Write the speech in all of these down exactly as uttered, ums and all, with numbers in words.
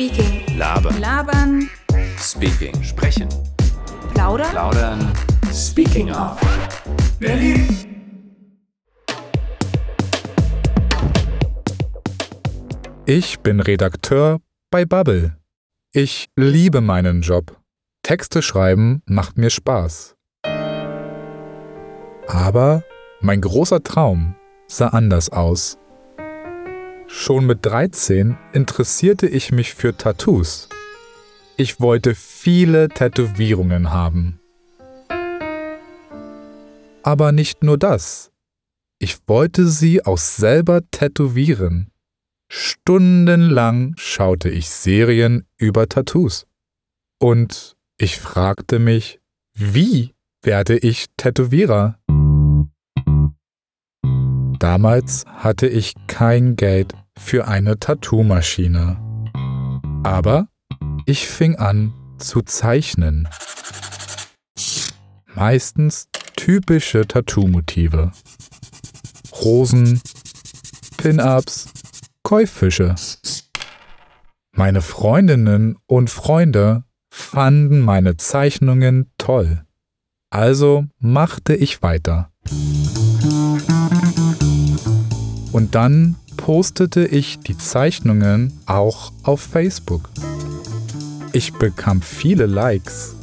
Speaking. Labern. Labern. Speaking. Sprechen. Plaudern. Plaudern. Speaking of. Berlin. Ich bin Redakteur bei Babbel. Ich liebe meinen Job. Texte schreiben macht mir Spaß. Aber mein großer Traum sah anders aus. Schon mit dreizehn interessierte ich mich für Tattoos. Ich wollte viele Tätowierungen haben. Aber nicht nur das. Ich wollte sie auch selber tätowieren. Stundenlang schaute ich Serien über Tattoos. Und ich fragte mich, wie werde ich Tätowierer? Damals hatte ich kein Geld für eine Tattoo-Maschine. Aber ich fing an zu zeichnen. Meistens typische Tattoo-Motive. Rosen, Pin-Ups, Käufische. Meine Freundinnen und Freunde fanden meine Zeichnungen toll. Also machte ich weiter. Und dann postete ich die Zeichnungen auch auf Facebook. Ich bekam viele Likes.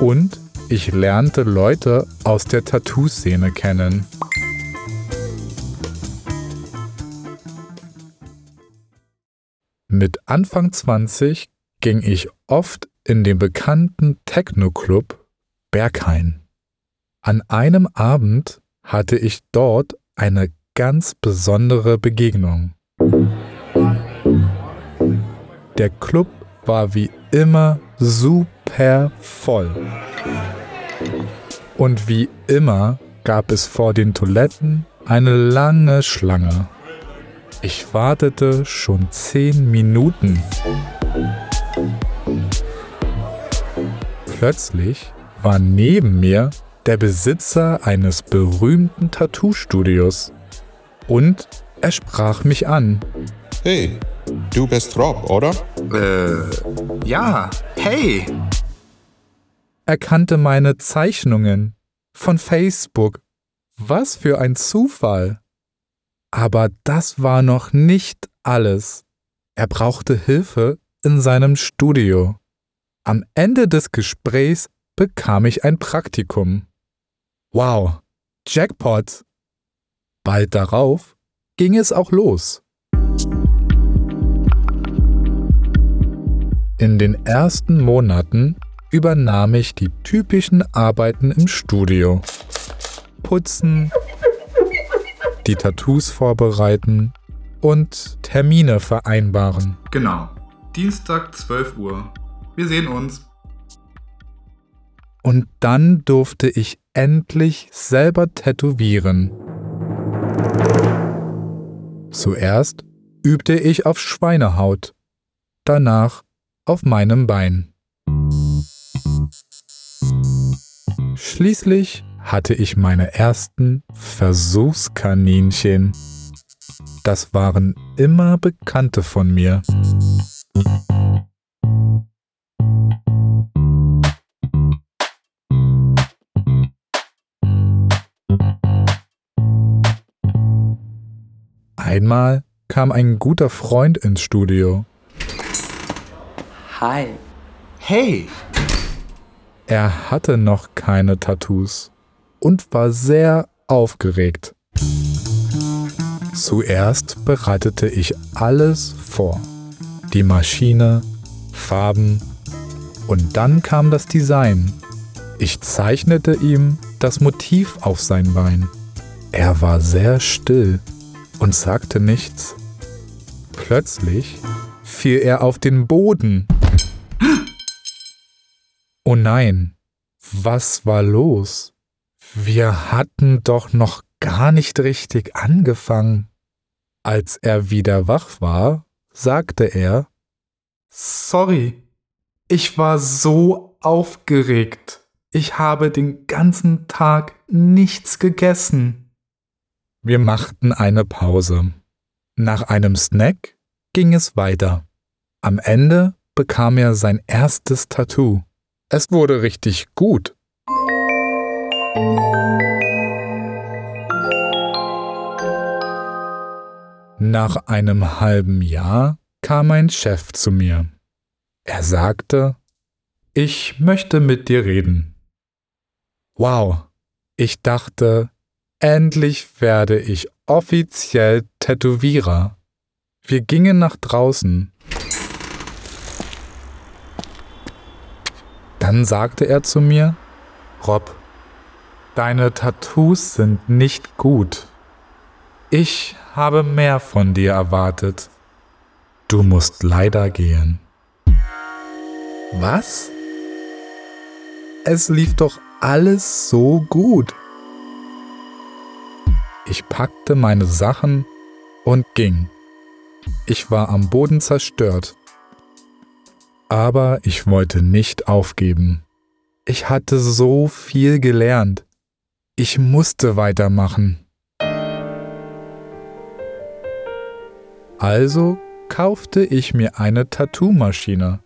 Und ich lernte Leute aus der Tattoo-Szene kennen. Mit Anfang zwanzig ging ich oft in den bekannten Techno-Club Berghain. An einem Abend hatte ich dort eine ganz besondere Begegnung. Der Club war wie immer super voll. Und wie immer gab es vor den Toiletten eine lange Schlange. Ich wartete schon zehn Minuten. Plötzlich war neben mir der Besitzer eines berühmten Tattoo-Studios. Und er sprach mich an. Hey, du bist Rob, oder? Äh, ja, hey. Er kannte meine Zeichnungen von Facebook. Was für ein Zufall. Aber das war noch nicht alles. Er brauchte Hilfe in seinem Studio. Am Ende des Gesprächs bekam ich ein Praktikum. Wow, Jackpot! Bald darauf ging es auch los. In den ersten Monaten übernahm ich die typischen Arbeiten im Studio. Putzen, die Tattoos vorbereiten und Termine vereinbaren. Genau, Dienstag zwölf Uhr. Wir sehen uns. Und dann durfte ich endlich selber tätowieren. Zuerst übte ich auf Schweinehaut, danach auf meinem Bein. Schließlich hatte ich meine ersten Versuchskaninchen. Das waren immer Bekannte von mir. Einmal kam ein guter Freund ins Studio. Hi. Hey! Er hatte noch keine Tattoos und war sehr aufgeregt. Zuerst bereitete ich alles vor. Die Maschine, Farben und dann kam das Design. Ich zeichnete ihm das Motiv auf sein Bein. Er war sehr still und sagte nichts. Plötzlich fiel er auf den Boden. Oh nein, was war los? Wir hatten doch noch gar nicht richtig angefangen. Als er wieder wach war, sagte er: Sorry, ich war so aufgeregt. Ich habe den ganzen Tag nichts gegessen. Wir machten eine Pause. Nach einem Snack ging es weiter. Am Ende bekam er sein erstes Tattoo. Es wurde richtig gut. Nach einem halben Jahr kam mein Chef zu mir. Er sagte: Ich möchte mit dir reden. Wow, ich dachte, endlich werde ich offiziell Tätowierer. Wir gingen nach draußen. Dann sagte er zu mir: Rob, deine Tattoos sind nicht gut. Ich habe mehr von dir erwartet. Du musst leider gehen. Was? Es lief doch alles so gut. Ich packte meine Sachen und ging. Ich war am Boden zerstört. Aber ich wollte nicht aufgeben. Ich hatte so viel gelernt. Ich musste weitermachen. Also kaufte ich mir eine Tattoo-Maschine.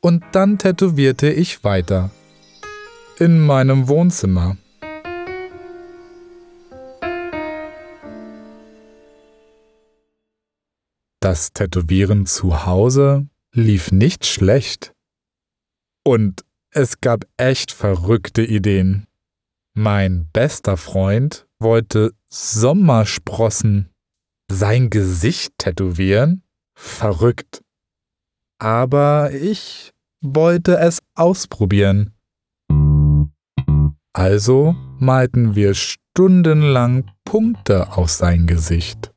Und dann tätowierte ich weiter. In meinem Wohnzimmer. Das Tätowieren zu Hause lief nicht schlecht. Und es gab echt verrückte Ideen. Mein bester Freund wollte Sommersprossen, sein Gesicht tätowieren? Verrückt. Aber ich wollte es ausprobieren. Also malten wir stundenlang Punkte auf sein Gesicht.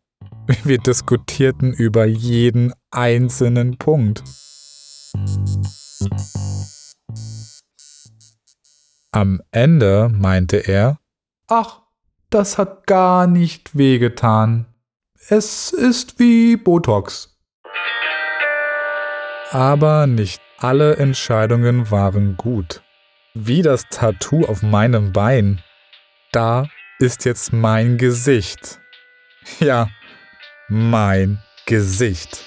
Wir diskutierten über jeden einzelnen Punkt. Am Ende meinte er: Ach, das hat gar nicht wehgetan. Es ist wie Botox. Aber nicht alle Entscheidungen waren gut. Wie das Tattoo auf meinem Bein. Da ist jetzt mein Gesicht. Ja. Mein Gesicht.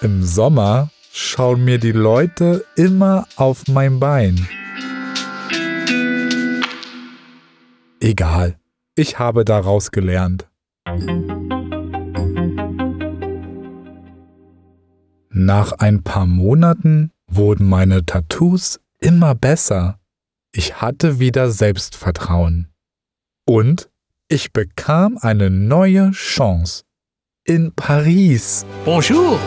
Im Sommer schauen mir die Leute immer auf mein Bein. Egal, ich habe daraus gelernt. Nach ein paar Monaten wurden meine Tattoos immer besser. Ich hatte wieder Selbstvertrauen. Und ich bekam eine neue Chance. In Paris. Bonjour!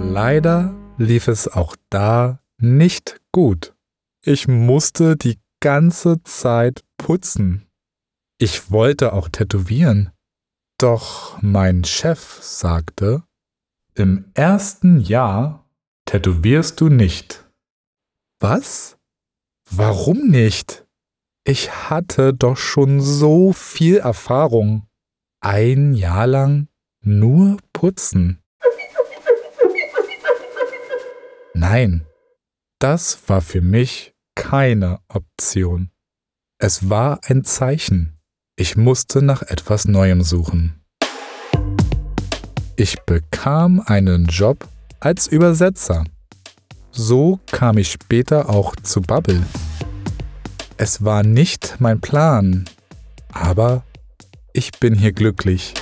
Leider lief es auch da nicht gut. Ich musste die ganze Zeit putzen. Ich wollte auch tätowieren. Doch mein Chef sagte: Im ersten Jahr tätowierst du nicht. Was? Warum nicht? Ich hatte doch schon so viel Erfahrung. Ein Jahr lang nur putzen. Nein, das war für mich keine Option. Es war ein Zeichen. Ich musste nach etwas Neuem suchen. Ich bekam einen Job als Übersetzer. So kam ich später auch zu Babbel. Es war nicht mein Plan, aber ich bin hier glücklich.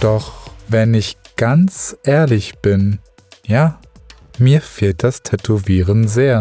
Doch wenn ich ganz ehrlich bin, ja, mir fehlt das Tätowieren sehr.